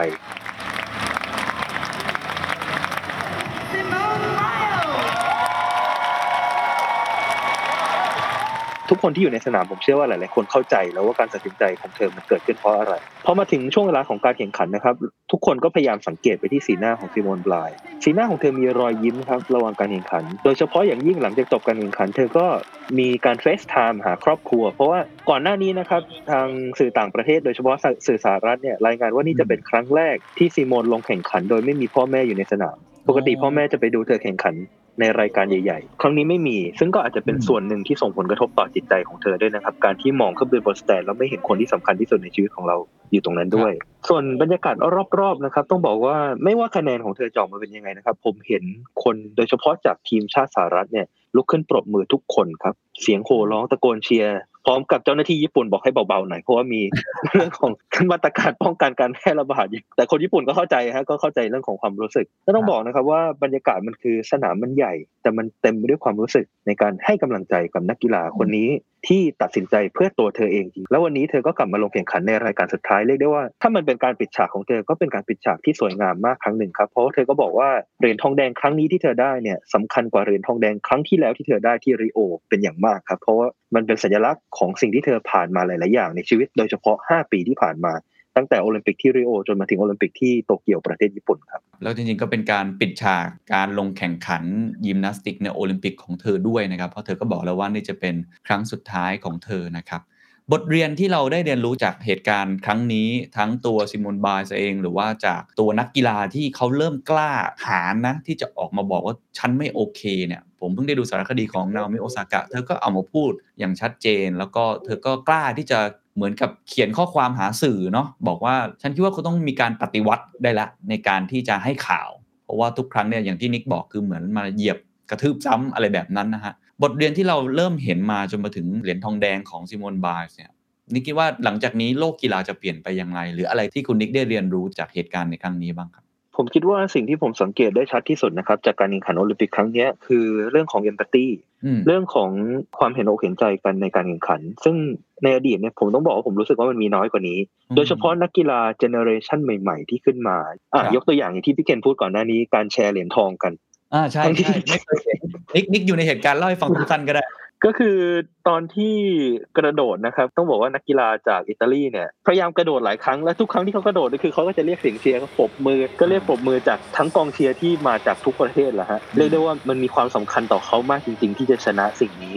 ทุกคนที่อยู่ในสนามผมเชื่อว่าหลายๆคนเข้าใจแล้วว่าการตัดสินใจของเธอมันเกิดขึ้นเพราะอะไรพอมาถึงช่วงเวลาของการแข่งขันนะครับทุกคนก็พยายามสังเกตไปที่สีหน้าของซิโมน ไบล์สีหน้าของเธอมีรอยยิ้มครับระหว่างการแข่งขันโดยเฉพาะอย่างยิ่งหลังจากจบการแข่งขันเธอก็มีการเฟซไทม์หาครอบครัวเพราะว่าก่อนหน้านี้นะครับทางสื่อต่างประเทศโดยเฉพาะสื่อสหรัฐเนี่ยรายงานว่านี่จะเป็นครั้งแรกที่ซิโมนลงแข่งขันโดยไม่มีพ่อแม่อยู่ในสนามปกติพ่อแม่จะไปดูเธอแข่งขันในรายการใหญ่ๆครั้งนี้ไม่มีซึ่งก็อาจจะเป็นส่วนหนึ่งที่ส่งผลกระทบต่อจิตใจของเธอด้วยนะครับการที่มองขึ้นไปบนสแตนแล้วไม่เห็นคนที่สำคัญที่สุดในชีวิตของเราอยู่ตรงนั้นด้วยส่วนบรรยากาศรอบๆนะครับต้องบอกว่าไม่ว่าคะแนนของเธอจะออกมาเป็นยังไงนะครับผมเห็นคนโดยเฉพาะจากทีมชาติสหรัฐเนี่ยลุกขึ้นปรบมือทุกคนครับเสียงโห่ร้องตะโกนเชียร์พร้อมกับเจ้าหน้าที่ญี่ปุ่นบอกให้เบาๆหน่อยเพราะว่ามีเรื่องของมาตรการป้องกันการแพร่ระบาดอยู่แต่คนญี่ปุ่นก็เข้าใจฮะก็เข้าใจเรื่องของความรู้สึกก็ต้องบอกนะครับว่าบรรยากาศมันคือสนามมันใหญ่แต่มันเต็มไปด้วยความรู้สึกในการให้กำลังใจกับนักกีฬาคนนี้ที่ตัดสินใจเพื่อตัวเธอเองจริงแล้ววันนี้เธอก็กลับมาลงแข่งขันในรายการสุดท้ายเรียกได้ว่าถ้ามันเป็นการปิดฉากของเธอก็เป็นการปิดฉากที่สวยงามมากครั้งหนึ่งครับเพราะเธอก็บอกว่าเหรียญทองแดงครั้งนี้ที่เธอได้เนี่ยสำคัญกว่าเหรียญทองแดงครั้งที่แล้วที่เธอได้ที่ริโอเป็นอย่างมากครับเพราะว่ามันเป็นสัญลักษณ์ของสิ่งที่เธอผ่านมาหลายๆอย่างในชีวิตโดยเฉพาะห้าปีที่ผ่านมาตั้งแต่โอลิมปิกที่ริโอจนมาถึงโอลิมปิกที่โตเกียวประเทศญี่ปุ่นครับแล้วจริงๆก็เป็นการปิดฉากการลงแข่งขันยิมนาสติกในโอลิมปิกของเธอด้วยนะครับเพราะเธอก็บอกแล้วว่านี่จะเป็นครั้งสุดท้ายของเธอนะครับบทเรียนที่เราได้เรียนรู้จากเหตุการณ์ครั้งนี้ทั้งตัวซิโมน ไบล์เองหรือว่าจากตัวนักกีฬาที่เขาเริ่มกล้าหาญนะที่จะออกมาบอกว่าฉันไม่โอเคเนี่ยผมเพิ่งได้ดูสารคดีของนาโอมิโอซากะเธอก็เอามาพูดอย่างชัดเจนแล้วก็เธอก็กล้าที่จะเหมือนกับเขียนข้อความหาสื่อเนาะบอกว่าฉันคิดว่าเขาต้องมีการปฏิวัติได้ละในการที่จะให้ข่าวเพราะว่าทุกครั้งเนี่ยอย่างที่นิกบอกคือเหมือนมาเหยียบกระทืบซ้ำอะไรแบบนั้นนะฮะบทเรียนที่เราเริ่มเห็นมาจนมาถึงเหรียญทองแดงของซิโมน ไบล์เนี่ยนิกคิดว่าหลังจากนี้โลกกีฬาจะเปลี่ยนไปอย่างไรหรืออะไรที่คุณนิกได้เรียนรู้จากเหตุการณ์ในครั้งนี้บ้างครับผมคิดว่าสิ่งที่ผมสังเกตได้ชัดที่สุดนะครับจากการแข่งขันโอลิมปิกครั้งนี้คือเรื่องของ empathy เรื่องของความเห็นอกเห็นใจกันในการแข่งขันซึ่งในอดีตเนี่ยผมต้องบอกว่าผมรู้สึกว่ามันมีน้อยกว่านี้โดยเฉพาะนักกีฬาเจเนอเรชั่นใหม่ๆที่ขึ้นมาอ่ะยกตัวอย่างอย่างที่พี่เคนพูดก่อนหน้านี้การแชร์เหรียญทองกันอ่าใช่ๆนิกนิกอยู่ในเหตุการณ์เล่าให้ฟังสั้นๆก็ได้ก็คือตอนที่กระโดดนะครับต้องบอกว่านักกีฬาจากอิตาลีเนี่ยพยายามกระโดดหลายครั้งและทุกครั้งที่เขากระโดดคือเขาก็จะเรียกเสียงเชียร์ปรบมือก็เรียกปรบมือจากทั้งกองเชียร์ที่มาจากทุกประเทศแหละฮะเรียกได้ว่ามันมีความสำคัญต่อเขามากจริงๆที่จะชนะสิ่งนี้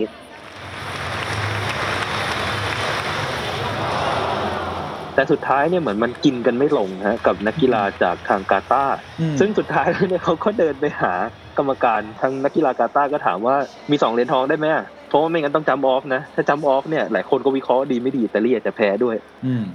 แต่สุดท้ายเนี่ยเหมือนมันกินกันไม่ลงฮะกับนักกีฬาจากทางกาตาร์ซึ่งสุดท้ายเนี่ยเขาก็เดินไปหากรรมการทางนักกีฬากาตาร์ก็ถามว่ามีสองเหรียญทองได้ไหมเพราะว่าไม่งั้นต้องจัมป์ออฟนะถ้าจัมป์ออฟเนี่ยหลายคนก็วิเคราะห์ดีไม่ดีอิตาลีอาจจะแพ้ด้วย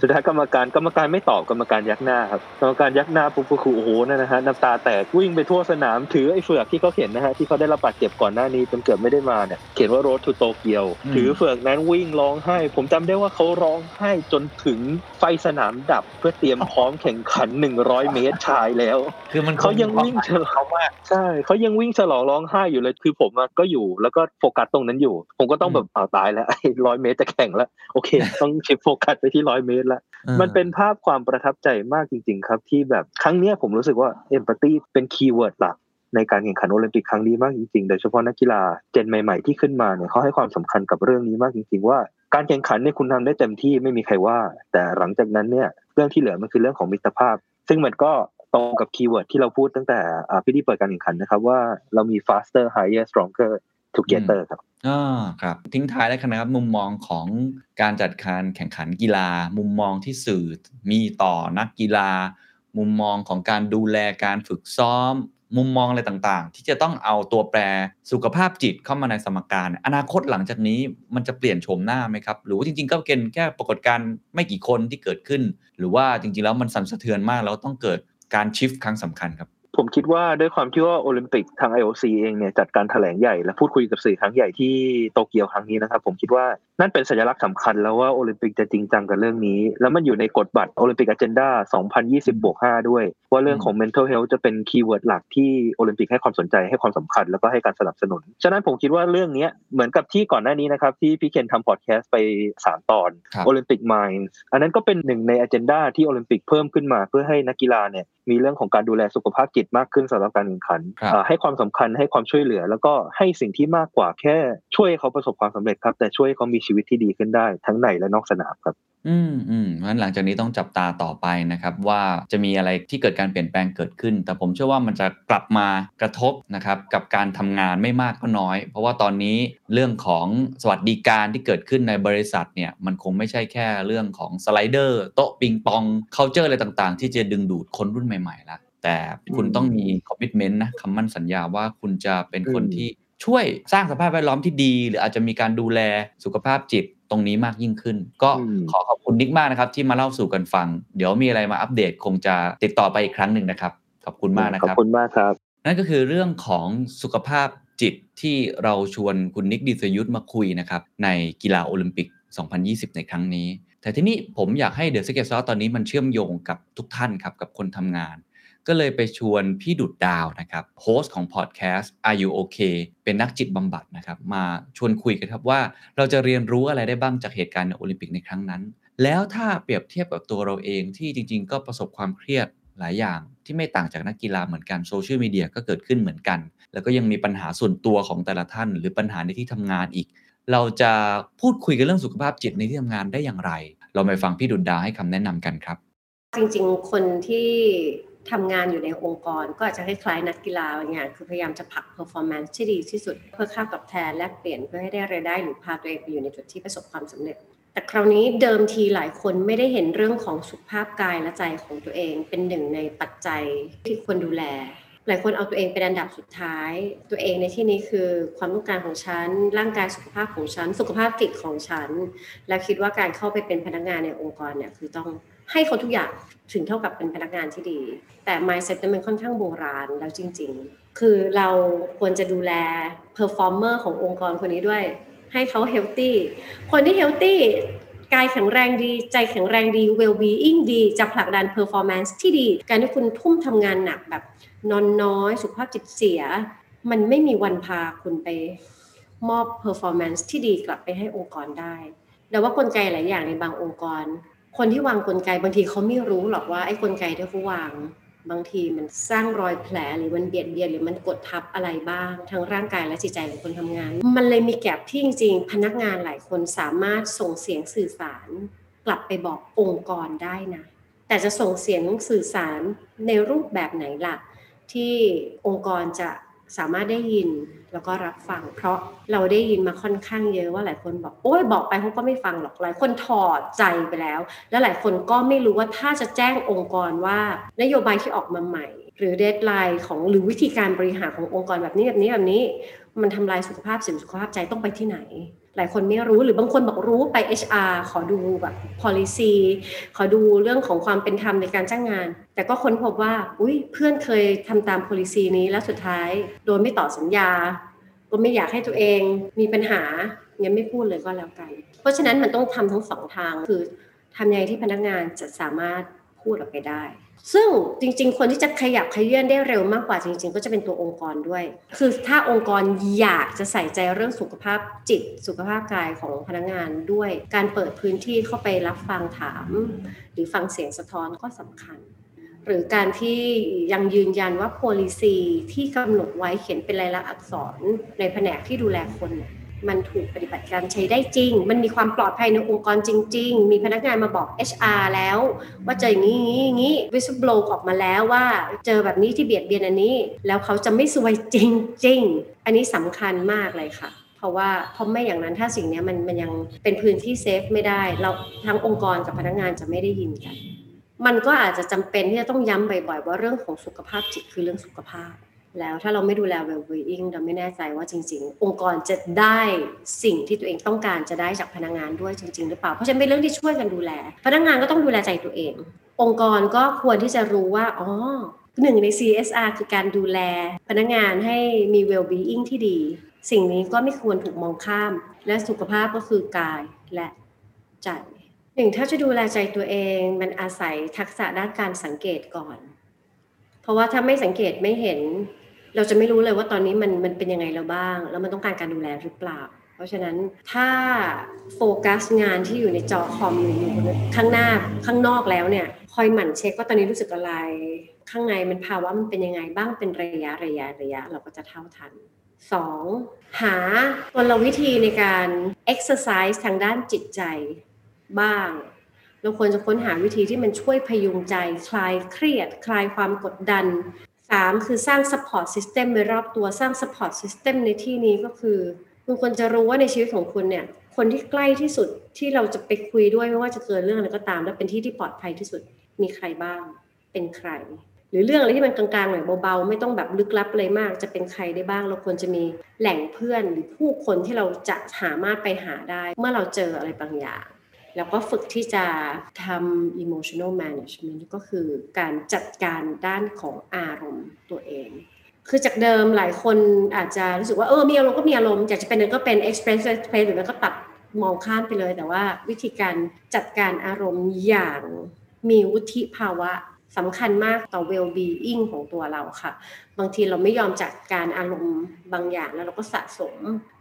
สุดท้ายกรรมการกรรมการไม่ตอบกรรมการยักหน้าครับกรรมการยักหน้าปุ๊บก็คือโอ้โหนั่นนะฮะน้ำตาแตกวิ่งไปทั่วสนามถือไอ้เฟือกที่เขาเขียนนะฮะที่เขาได้รับบาดเจ็บก่อนหน้านี้จนเกือบไม่ได้มาเนี่ยเขียนว่า Road to Tokyo ถือเฟือกนั้นวิ่งร้องไห้ผมจำได้ว่าเขาร้องไห้จนถึงไฟสนามดับเพื่อเตรียมพร้อมแข่งขันหนึ่งร้อยเมตรชายแล้วคือมันเขายังวิ่งฉลองมากใช่เขายังวิ่งฉลองร้องไห้อยู่เลยคือผมอ่ะก็อยู่แล้วก็โฟกัสตรงนั้นอยู่ผมก็ต้องแบบอ้าวตายแล้วไอ้หนึ่งร้อยเมตรจะแข่งแล้วโอเคต้องชิฟโฟกัสไปที่หนึ่งร้อยเมตรละมันเป็นภาพความประทับใจมากจริงๆครับที่แบบครั้งเนี้ยผมรู้สึกว่าเอมพาธีเป็นคีย์เวิร์ดหลักในการแข่งขันโอลิมปิกครั้งนี้มากจริงๆโดยเฉพาะนักกีฬาเจนใหม่ๆที่ขึ้นมาเนี่ยเค้าให้ความสำคัญกับเรื่องนี้มากจริงๆว่าการแข่งขันเนี่ยคุณทำได้เต็มที่ไม่มีใครว่าแต่หลังจากนั้นเนี่ยเรื่องที่เหลือมันคือเรื่องของมิตรภาพซึ่งมันก็ตรงกับคีย์เวิร์ดที่เราพูดตั้งแต่อ่าพิธีเปิดการแข่งขันนะครับว่าเรามี faster higher stronger together ครับอ่าครับทิ้งท้ายแล้วกันนะครับมุมมองของการจัดการแข่งขันกีฬามุมมองที่สื่อมีต่อนักกีฬามุมมองของการดูแลการฝึกซ้อมมุมมองอะไรต่างๆที่จะต้องเอาตัวแปรสุขภาพจิตเข้ามาในสมการอนาคตหลังจากนี้มันจะเปลี่ยนโฉมหน้าไหมครับหรือว่าจริงๆก็เป็นแค่ปรากฏการณ์ไม่กี่คนที่เกิดขึ้นหรือว่าจริงๆแล้วมันสั่นสะเทือนมากแล้วต้องเกิดการชิฟต์ครั้งสำคัญครับผมคิดว่าด้วยความที่ว่าโอลิมปิกทาง ไอ โอ ซี เองเนี่ยจัดการแถลงใหญ่และพูดคุยกับสื่อครั้งใหญ่ที่โตเกียวครั้งนี้นะครับผมคิดว่านั่นเป็นสัญลักษณ์สำคัญแล้วว่าโอลิมปิกจะจริงจังกับเรื่องนี้แล้วมันอยู่ในกฎบัตรโอลิมปิกอเจนดา สองพันยี่สิบ บวก ห้า ด้วยว่าเรื่องของ mental health จะเป็นคีย์เวิร์ดหลักที่โอลิมปิกให้ความสนใจให้ความสำคัญแล้วก็ให้การสนับสนุนฉะนั้นผมคิดว่าเรื่องนี้เหมือนกับที่ก่อนหน้านี้นะครับที่พี่เคนทำพอดแคสต์ไปสามตอน Olympic Minds อันนั้นก็เป็นหนึ่งในอเจนดาที่โอลิมปิกเพิ่มขึ้นมาเพื่อให้นักกีฬาเนี่ยมีเรื่องของการดูแลสุขภาพ กิจมากขึ้นสำหรับการแข่งขันให้ความสำคัญให้ความช่วยเหลือแล้วก็ให้สิ่งที่มากกว่าแค่ช่วยเขาประสบความสำเร็จครับแต่ช่วยเขามีชีวิตที่ดีขึ้นได้ทั้งในและนอกสนามครับอืมอืมงั้นหลังจากนี้ต้องจับตาต่อไปนะครับว่าจะมีอะไรที่เกิดการเปลี่ยนแปลงเกิดขึ้นแต่ผมเชื่อว่ามันจะกลับมากระทบนะครับกับการทำงานไม่มากก็น้อยเพราะว่าตอนนี้เรื่องของสวัสดิการที่เกิดขึ้นในบริษัทเนี่ยมันคงไม่ใช่แค่เรื่องของสไลเดอร์โต๊ะปิงปองเคาน์เตอร์อะไรต่างๆที่จะดึงดูดคนรุ่นใหม่ๆแล้วแต่คุณต้องมีคอมมิตเมนต์นะคำมั่นสัญญาว่าคุณจะเป็นคนที่ช่วยสร้างสภาพแวดล้อมที่ดีหรืออาจจะมีการดูแลสุขภาพจิตตรงนี้มากยิ่งขึ้นก็ขอขอบคุณนิกมากนะครับที่มาเล่าสู่กันฟังเดี๋ยวมีอะไรมาอัปเดตคงจะติดต่อไปอีกครั้งหนึ่งนะครับขอบคุณมากนะครับขอบคุณมากครับนั่นก็คือเรื่องของสุขภาพจิตที่เราชวนคุณนิกดิษยุทธมาคุยนะครับในกีฬาโอลิมปิกสองพันยี่สิบในครั้งนี้แต่ทีนี้ผมอยากให้เดอะสเก็ตซอสตอนนี้มันเชื่อมโยงกับทุกท่านครับกับคนทำงานก็เลยไปชวนพี่ดุจดาวนะครับโฮสต์ของพอดแคสต์ Are You OK เป็นนักจิตบำบัดนะครับมาชวนคุยกันครับว่าเราจะเรียนรู้อะไรได้บ้างจากเหตุการณ์ในโอลิมปิกในครั้งนั้นแล้วถ้าเปรียบเทียบกับตัวเราเองที่จริงๆก็ประสบความเครียดหลายอย่างที่ไม่ต่างจากนักกีฬาเหมือนกันโซเชียลมีเดียก็เกิดขึ้นเหมือนกันแล้วก็ยังมีปัญหาส่วนตัวของแต่ละท่านหรือปัญหาในที่ทำงานอีกเราจะพูดคุยกันเรื่องสุขภาพจิตในที่ทำงานได้อย่างไรเราไปฟังพี่ดุจดาวให้คำแนะนำกันครับจริงๆคนที่ทำงานอยู่ในองค์กรก็อาจจะคล้ายๆนักกีฬาบางอย่างคือพยายามจะผลัก performance ที่ดีที่สุดเพื่อค่าตอบแทนแลกเปลี่ยนเพื่อให้ได้รายได้หรือพาตัวเองไปอยู่ในจุดที่ประสบความสำเร็จแต่คราวนี้เดิมทีหลายคนไม่ได้เห็นเรื่องของสุขภาพกายและใจของตัวเองเป็นหนึ่งในปัจจัยที่ควรดูแลหลายคนเอาตัวเองเป็นอันดับสุดท้ายตัวเองในที่นี้คือความต้องการของฉันร่างกายสุขภาพของฉันสุขภาพจิตของฉันและคิดว่าการเข้าไปเป็นพนักงานในองค์กรเนี่ยคือต้องให้เขาทุกอย่างถึงเท่ากับเป็นพนักงานที่ดีแต่ mindset นั้นมันค่อนข้างโบราณแล้วจริงๆคือเราควรจะดูแล performer ขององค์กรคนนี้ด้วยให้เขา healthy คนที่ healthy กายแข็งแรงดีใจแข็งแรงดี well-being ดีจะผลักดัน performance ที่ดีการที่คุณทุ่มทำงานหนักแบบนอนน้อยสุขภาพจิตเสียมันไม่มีวันพาคุณไปมอบ performance ที่ดีกลับไปให้องค์กรได้แต่ว่ากลไกหลายอย่างในบางองค์กรคนที่วางกลไกบางทีเขาไม่รู้หรอกว่าไอ้กลไกที่เขาวางบางทีมันสร้างรอยแผลหรือมันเบียดเบียนหรือมันกดทับอะไรบ้างทั้งร่างกายและจิตใจของคนทำงานมันเลยมีแกลบที่จริงๆพนักงานหลายคนสามารถส่งเสียงสื่อสารกลับไปบอกองค์กรได้นะแต่จะส่งเสียงสื่อสารในรูปแบบไหนล่ะที่องค์กรจะสามารถได้ยินแล้วก็รับฟังเพราะเราได้ยินมาค่อนข้างเยอะว่าหลายคนบอกโอ๊ยบอกไปเขาก็ไม่ฟังหรอกหลายคนถอดใจไปแล้วและหลายคนก็ไม่รู้ว่าถ้าจะแจ้งองค์กรว่านโยบายที่ออกมาใหม่หรือเดดไลน์ของหรือวิธีการบริหารขององค์กรแบบนี้แบบนี้แบบนี้มันทำลายสุขภาพสิสุขภาพใจต้องไปที่ไหนหลายคนไม่รู้หรือบางคนบอกรู้ไป เอช อาร์ ขอดูแบบ policy ขอดูเรื่องของความเป็นธรรมในการจ้างงานแต่ก็ค้นพบว่าอุ๊ยเพื่อนเคยทำตาม policy นี้แล้วสุดท้ายโดนไม่ต่อสัญญาก็ไม่อยากให้ตัวเองมีปัญหางั้นไม่พูดเลยก็แล้วกันเพราะฉะนั้นมันต้องทำทั้งสองทางคือทำยังไงที่พนักงานจะสามารถพูดออกไปได้ซึ่งจริงๆคนที่จะขยับขยื่นได้เร็วมากกว่าจริงๆก็จะเป็นตัวองค์กรด้วยคือถ้าองค์กรอยากจะใส่ใจเรื่องสุขภาพจิตสุขภาพกายของพนักงานด้วยการเปิดพื้นที่เข้าไปรับฟังถามหรือฟังเสียงสะท้อนก็สำคัญหรือการที่ยังยืนยันว่า policy ที่กำหนดไว้เขียนเป็นลายลักษณ์อักษรในแผนกที่ดูแลคนมันถูกปฏิบัติการใช้ได้จริงมันมีความปลอดภัยในองค์กรจริงๆมีพนักงานมาบอก เอช อาร์ แล้วว่าเจออย่างนี้อย่างนี้ whistleblower ออกมาแล้วว่าเจอแบบนี้ที่เบียดเบียนอันนี้แล้วเขาจะไม่ซวยจริงๆอันนี้สำคัญมากเลยค่ะเพราะว่าเพราะไม่อย่างนั้นถ้าสิ่งนี้มันมันยังเป็นพื้นที่เซฟไม่ได้เราทั้งองค์กรกับพนักงานจะไม่ได้ยินกันมันก็อาจจะจำเป็นที่จะต้องย้ำบ่อยๆว่าเรื่องของสุขภาพจิตคือเรื่องสุขภาพแล้วถ้าเราไม่ดูแล well-being เราไม่แน่ใจว่าจริงๆองค์กรจะได้สิ่งที่ตัวเองต้องการจะได้จากพนักงานด้วยจริงๆหรือเปล่าเพราะฉะนั้นเป็นเรื่องที่ช่วยกันดูแลพนักงานก็ต้องดูแลใจตัวเององค์กรก็ควรที่จะรู้ว่าอ๋อหนึ่งใน ซี เอส อาร์ คือการดูแลพนักงานให้มี well-being ที่ดีสิ่งนี้ก็ไม่ควรถูกมองข้ามและสุขภาพก็คือกายและใจหนึ่งถ้าจะดูแลใจตัวเองมันอาศัยทักษะด้านการสังเกตก่อนเพราะว่าถ้าไม่สังเกตไม่เห็นเราจะไม่รู้เลยว่าตอนนี้มันมันเป็นยังไงเราบ้างแล้วมันต้องการการดูแลหรือเปล่าเพราะฉะนั้นถ้าโฟกัสงานที่อยู่ในจอคอมอยู่ข้างหน้าข้างนอกแล้วเนี่ยคอยหมั่นเช็คว่าตอนนี้รู้สึกอะไร ข้างในมันภาวะมันเป็นยังไงบ้างเป็นระยะระยะระยะเราก็จะเท่าทันสองหากลวิธีในการ exercise ทางด้านจิตใจบ้างเราควรจะค้นหาวิธีที่มันช่วยพยุงใจคลายเครียดคลายความกดดันสามคือสร้าง support system ในรอบตัวสร้าง support system ในที่นี้ก็คือคุณควรจะรู้ว่าในชีวิตของคุณเนี่ยคนที่ใกล้ที่สุดที่เราจะไปคุยด้วยไม่ว่าจะเกิดเรื่องอะไรก็ตามและเป็นที่ที่ปลอดภัยที่สุดมีใครบ้างเป็นใครหรือเรื่องอะไรที่มันกลางๆหน่อยเบาๆไม่ต้องแบบลึกลับอะไรมากจะเป็นใครได้บ้างเราควรจะมีแหล่งเพื่อนหรือผู้คนที่เราจะสามารถไปหาได้เมื่อเราเจออะไรบางอย่างแล้วก็ฝึกที่จะทำ emotional management ก็คือการจัดการด้านของอารมณ์ตัวเองคือจากเดิมหลายคนอาจจะรู้สึกว่าเออมีอารมณ์ก็มีอารมณ์อยากจะเป็นนั้นก็เป็น express express หรือมันก็ตัดมองข้ามไปเลยแต่ว่าวิธีการจัดการอารมณ์อย่างมีวุฒิภาวะสำคัญมากต่อ well-being ของตัวเราค่ะบางทีเราไม่ยอมจัดการอารมณ์บางอย่างแล้วเราก็สะสม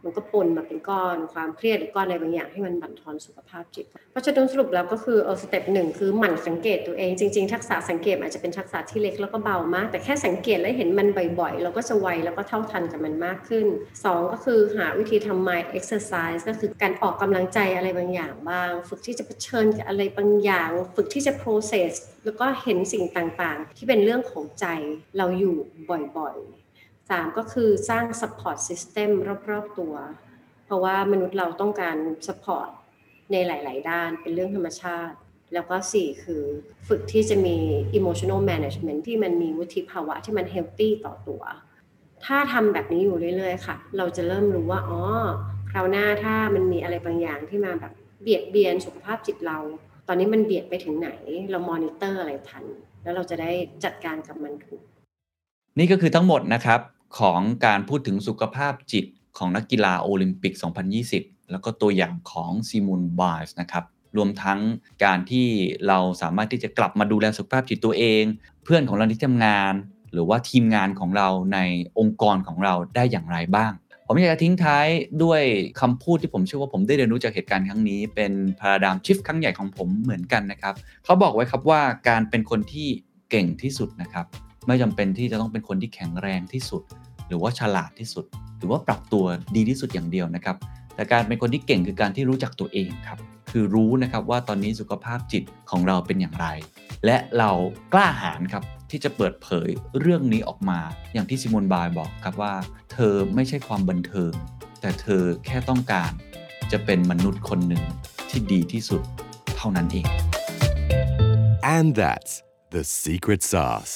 มันก็ปนมาเป็นก้อนความเครียดหรือก้อนอะไรบางอย่างให้มันบั่นทอนสุขภาพจิตเพราะฉะนั้นสรุปแล้วก็คือเออสเต็ปหนึ่งคือหมั่นสังเกตตัวเองจริงๆทักษะสังเกตอาจจะเป็นทักษะที่เล็กแล้วก็เบามากแต่แค่สังเกตและเห็นมันบ่อยๆเราก็จะไวแล้วก็เท่าทันกับมันมากขึ้นสองก็คือหาวิธีทำ mind exercise ก็คือการออกกำลังใจอะไรบางอย่างบ้างฝึกที่จะเผชิญกับอะไรบางอย่างฝึกที่จะ process แล้วก็เห็นสิ่งต่างๆที่เป็นเรื่องของใจเราอยู่บ่อยๆสามก็คือสร้าง support system รอบๆตัวเพราะว่ามนุษย์เราต้องการ support ในหลายๆด้านเป็นเรื่องธรรมชาติแล้วก็สี่คือฝึกที่จะมี emotional management ที่มันมีวุฒิภาวะที่มัน healthy ต่อตัวถ้าทำแบบนี้อยู่เรื่อยๆค่ะเราจะเริ่มรู้ว่าอ๋อคราวหน้าถ้ามันมีอะไรบางอย่างที่มาแบบเบียดเบียนสุขภาพจิตเราตอนนี้มันเบียดไปถึงไหนเรามอนิเตอร์อะไรทันแล้วเราจะได้จัดการกับมันถูกนี่ก็คือทั้งหมดนะครับของการพูดถึงสุขภาพจิตของนักกีฬาโอลิมปิกสองพันยี่สิบแล้วก็ตัวอย่างของ Simone Biles นะครับรวมทั้งการที่เราสามารถที่จะกลับมาดูแลสุขภาพจิตตัวเองเพื่อนของเราที่ทำงานหรือว่าทีมงานของเราในองค์กรของเราได้อย่างไรบ้างผมอยากจะทิ้งท้ายด้วยคำพูดที่ผมเชื่อว่าผมได้เรียนรู้จากเหตุการณ์ครั้งนี้เป็นพาราไดม์ชิฟต์ครั้งใหญ่ของผมเหมือนกันนะครับเขาบอกไว้ครับว่าการเป็นคนที่เก่งที่สุดนะครับไม่จำเป็นที่จะต้องเป็นคนที่แข็งแรงที่สุดหรือว่าฉลาดที่สุดหรือว่าปรับตัวดีที่สุดอย่างเดียวนะครับแต่การเป็นคนที่เก่งคือการที่รู้จักตัวเองครับคือรู้นะครับว่าตอนนี้สุขภาพจิตของเราเป็นอย่างไรและเรากล้าหาญครับที่จะเปิดเผยเรื่องนี้ออกมาอย่างที่ซิโมน ไบล์บอกครับว่าเธอไม่ใช่ความบันเทิงแต่เธอแค่ต้องการจะเป็นมนุษย์คนหนึ่งที่ดีที่สุดเท่านั้นเอง And that's the secret sauce